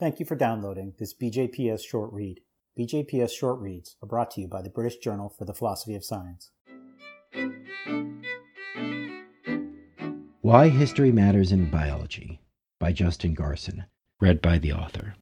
Thank you for downloading this BJPS short read. BJPS short reads are brought to you by the British Journal for the Philosophy of Science. Why History Matters in Biology by Justin Garson, read by the author.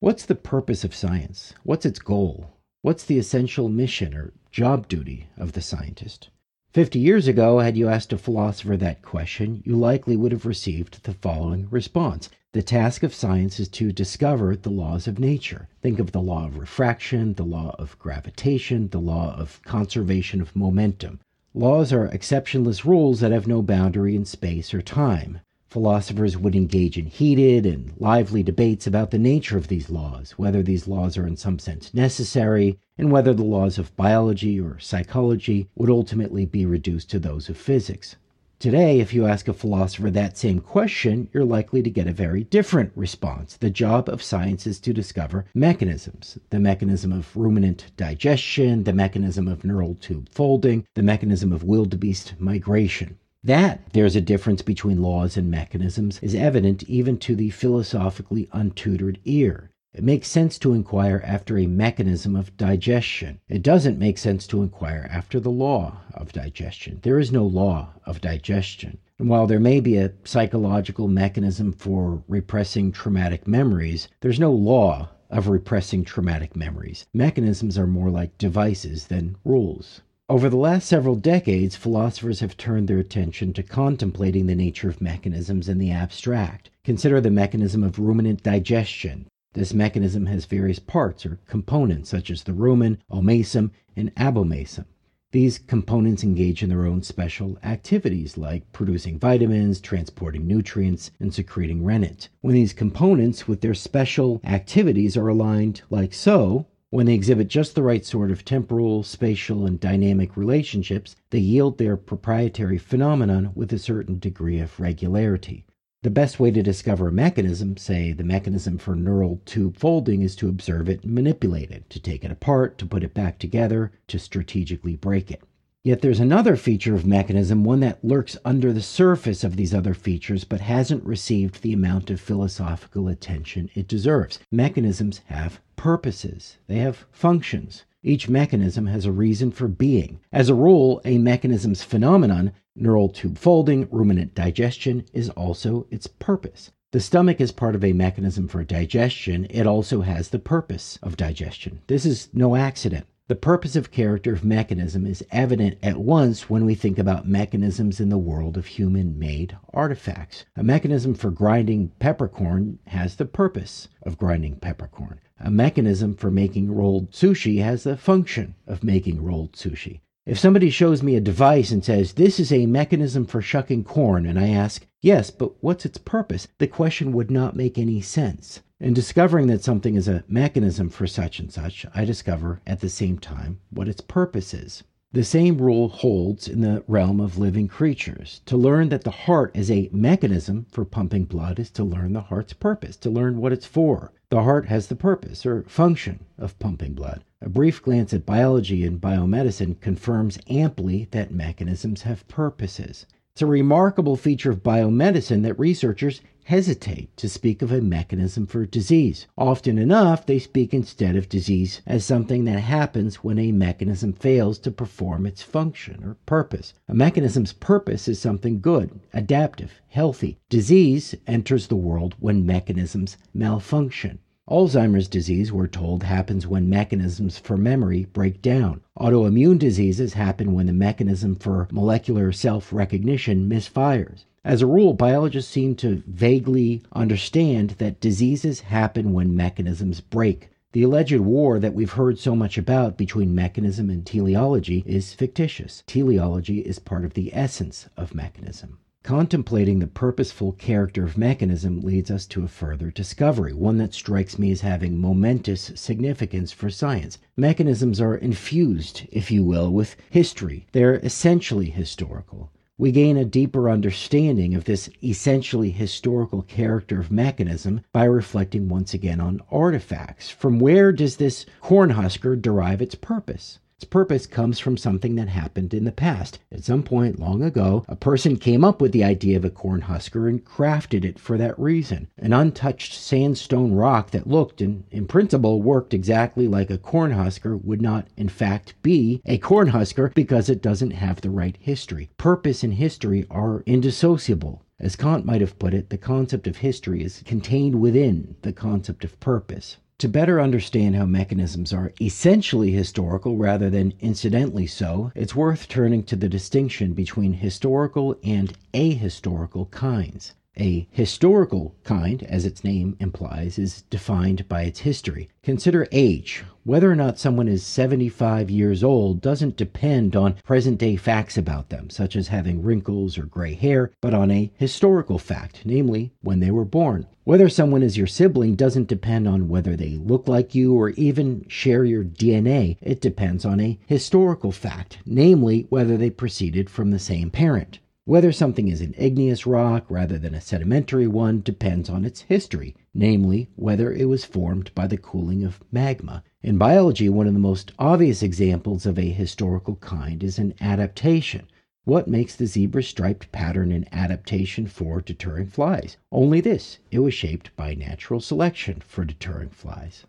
What's the purpose of science? What's its goal? What's the essential mission or job duty of the scientist? 50 years ago, had you asked a philosopher that question, you likely would have received the following response. The task of science is to discover the laws of nature. Think of the law of refraction, the law of gravitation, the law of conservation of momentum. Laws are exceptionless rules that have no boundary in space or time. Philosophers would engage in heated and lively debates about the nature of these laws, whether these laws are in some sense necessary, and whether the laws of biology or psychology would ultimately be reduced to those of physics. Today, if you ask a philosopher that same question, you're likely to get a very different response. The job of science is to discover mechanisms, the mechanism of ruminant digestion, the mechanism of neural tube folding, the mechanism of wildebeest migration. That there's a difference between laws and mechanisms is evident even to the philosophically untutored ear. It makes sense to inquire after a mechanism of digestion. It doesn't make sense to inquire after the law of digestion. There is no law of digestion. And while there may be a psychological mechanism for repressing traumatic memories, there's no law of repressing traumatic memories. Mechanisms are more like devices than rules. Over the last several decades, philosophers have turned their attention to contemplating the nature of mechanisms in the abstract. Consider the mechanism of ruminant digestion. This mechanism has various parts or components, such as the rumen, omasum, and abomasum. These components engage in their own special activities, like producing vitamins, transporting nutrients, and secreting rennet. When these components with their special activities are aligned like so, when they exhibit just the right sort of temporal, spatial, and dynamic relationships, they yield their proprietary phenomenon with a certain degree of regularity. The best way to discover a mechanism, say the mechanism for neural tube folding, is to observe it and manipulate it, to take it apart, to put it back together, to strategically break it. Yet there's another feature of mechanism, one that lurks under the surface of these other features but hasn't received the amount of philosophical attention it deserves. Mechanisms have purposes. They have functions. Each mechanism has a reason for being. As a rule, a mechanism's phenomenon, neural tube folding, ruminant digestion, is also its purpose. The stomach is part of a mechanism for digestion. It also has the purpose of digestion. This is no accident. The purposive character of mechanism is evident at once when we think about mechanisms in the world of human-made artifacts. A mechanism for grinding peppercorn has the purpose of grinding peppercorn. A mechanism for making rolled sushi has the function of making rolled sushi. If somebody shows me a device and says, "This is a mechanism for shucking corn," and I ask, "Yes, but what's its purpose?" the question would not make any sense. In discovering that something is a mechanism for such and such, I discover at the same time what its purpose is. The same rule holds in the realm of living creatures. To learn that the heart is a mechanism for pumping blood is to learn the heart's purpose, to learn what it's for. The heart has the purpose or function of pumping blood. A brief glance at biology and biomedicine confirms amply that mechanisms have purposes. It's a remarkable feature of biomedicine that researchers hesitate to speak of a mechanism for disease. Often enough, they speak instead of disease as something that happens when a mechanism fails to perform its function or purpose. A mechanism's purpose is something good, adaptive, healthy. Disease enters the world when mechanisms malfunction. Alzheimer's disease, we're told, happens when mechanisms for memory break down. Autoimmune diseases happen when the mechanism for molecular self-recognition misfires. As a rule, biologists seem to vaguely understand that diseases happen when mechanisms break. The alleged war that we've heard so much about between mechanism and teleology is fictitious. Teleology is part of the essence of mechanism. Contemplating the purposeful character of mechanism leads us to a further discovery, one that strikes me as having momentous significance for science. Mechanisms are infused, if you will, with history. They're essentially historical. We gain a deeper understanding of this essentially historical character of mechanism by reflecting once again on artifacts. From where does this cornhusker derive its purpose? Its purpose comes from something that happened in the past. At some point long ago, a person came up with the idea of a cornhusker and crafted it for that reason. An untouched sandstone rock that looked and, in principle, worked exactly like a cornhusker would not, in fact, be a cornhusker because it doesn't have the right history. Purpose and history are indissociable. As Kant might have put it, the concept of history is contained within the concept of purpose. To better understand how mechanisms are essentially historical rather than incidentally so, it's worth turning to the distinction between historical and ahistorical kinds. A historical kind, as its name implies, is defined by its history. Consider age. Whether or not someone is 75 years old doesn't depend on present-day facts about them, such as having wrinkles or gray hair, but on a historical fact, namely when they were born. Whether someone is your sibling doesn't depend on whether they look like you or even share your DNA. It depends on a historical fact, namely whether they proceeded from the same parent. Whether something is an igneous rock rather than a sedimentary one depends on its history, namely whether it was formed by the cooling of magma. In biology, one of the most obvious examples of a historical kind is an adaptation. What makes the zebra-striped pattern an adaptation for deterring flies? Only this: it was shaped by natural selection for deterring flies.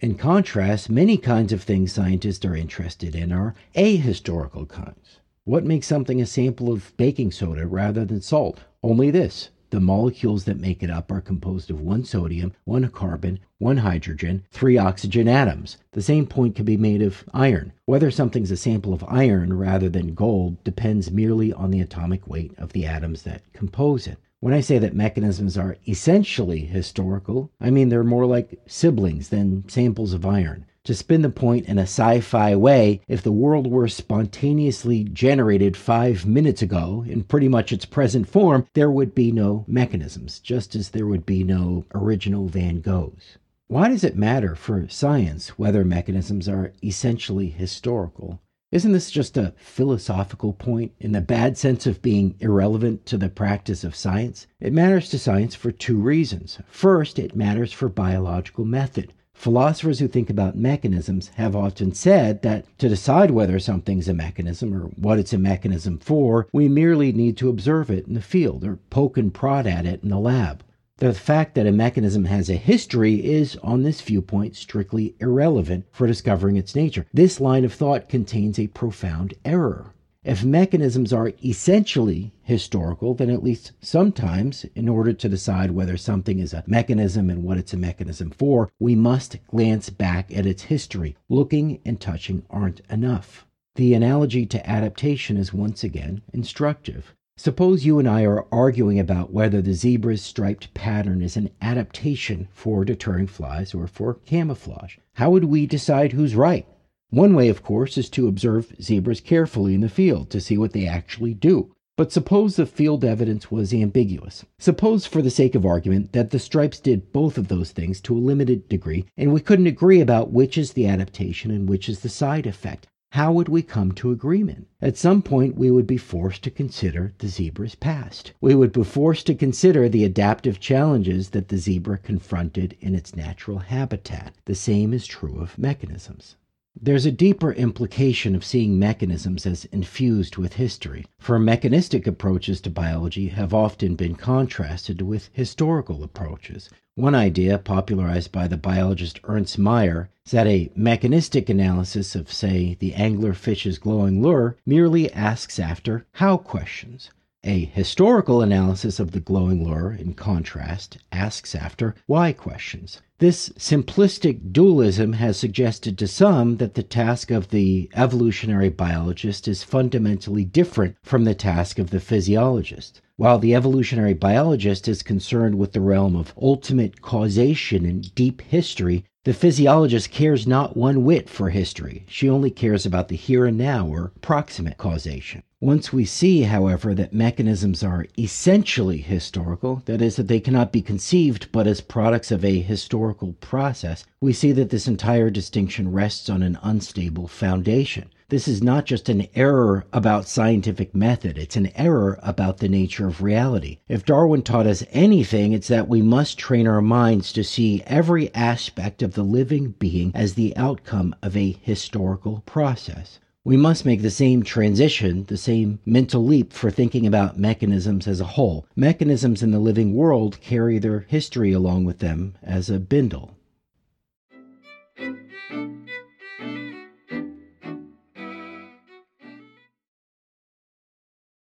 In contrast, many kinds of things scientists are interested in are ahistorical kinds. What makes something a sample of baking soda rather than salt? Only this: the molecules that make it up are composed of one sodium, one carbon, one hydrogen, three oxygen atoms. The same point can be made of iron. Whether something's a sample of iron rather than gold depends merely on the atomic weight of the atoms that compose it. When I say that mechanisms are essentially historical, I mean they're more like siblings than samples of iron. To spin the point in a sci-fi way, if the world were spontaneously generated 5 minutes ago in pretty much its present form, there would be no mechanisms, just as there would be no original Van Goghs. Why does it matter for science whether mechanisms are essentially historical? Isn't this just a philosophical point in the bad sense of being irrelevant to the practice of science? It matters to science for two reasons. First, it matters for biological method. Philosophers who think about mechanisms have often said that to decide whether something's a mechanism or what it's a mechanism for, we merely need to observe it in the field or poke and prod at it in the lab. The fact that a mechanism has a history is, on this viewpoint, strictly irrelevant for discovering its nature. This line of thought contains a profound error. If mechanisms are essentially historical, then at least sometimes, in order to decide whether something is a mechanism and what it's a mechanism for, we must glance back at its history. Looking and touching aren't enough. The analogy to adaptation is once again instructive. Suppose you and I are arguing about whether the zebra's striped pattern is an adaptation for deterring flies or for camouflage. How would we decide who's right? One way, of course, is to observe zebras carefully in the field to see what they actually do. But suppose the field evidence was ambiguous. Suppose, for the sake of argument, that the stripes did both of those things to a limited degree, and we couldn't agree about which is the adaptation and which is the side effect. How would we come to agreement? At some point, we would be forced to consider the zebra's past. We would be forced to consider the adaptive challenges that the zebra confronted in its natural habitat. The same is true of mechanisms. There's a deeper implication of seeing mechanisms as infused with history, for mechanistic approaches to biology have often been contrasted with historical approaches. One idea, popularized by the biologist Ernst Mayr, is that a mechanistic analysis of, say, the anglerfish's glowing lure merely asks after how questions. A historical analysis of the glowing lure, in contrast, asks after why questions. This simplistic dualism has suggested to some that the task of the evolutionary biologist is fundamentally different from the task of the physiologist. While the evolutionary biologist is concerned with the realm of ultimate causation and deep history, the physiologist cares not one whit for history. She only cares about the here and now, or proximate causation. Once we see, however, that mechanisms are essentially historical, that is, that they cannot be conceived but as products of a historical process, we see that this entire distinction rests on an unstable foundation. This is not just an error about scientific method. It's an error about the nature of reality. If Darwin taught us anything, it's that we must train our minds to see every aspect of the living being as the outcome of a historical process. We must make the same transition, the same mental leap for thinking about mechanisms as a whole. Mechanisms in the living world carry their history along with them as a bindle.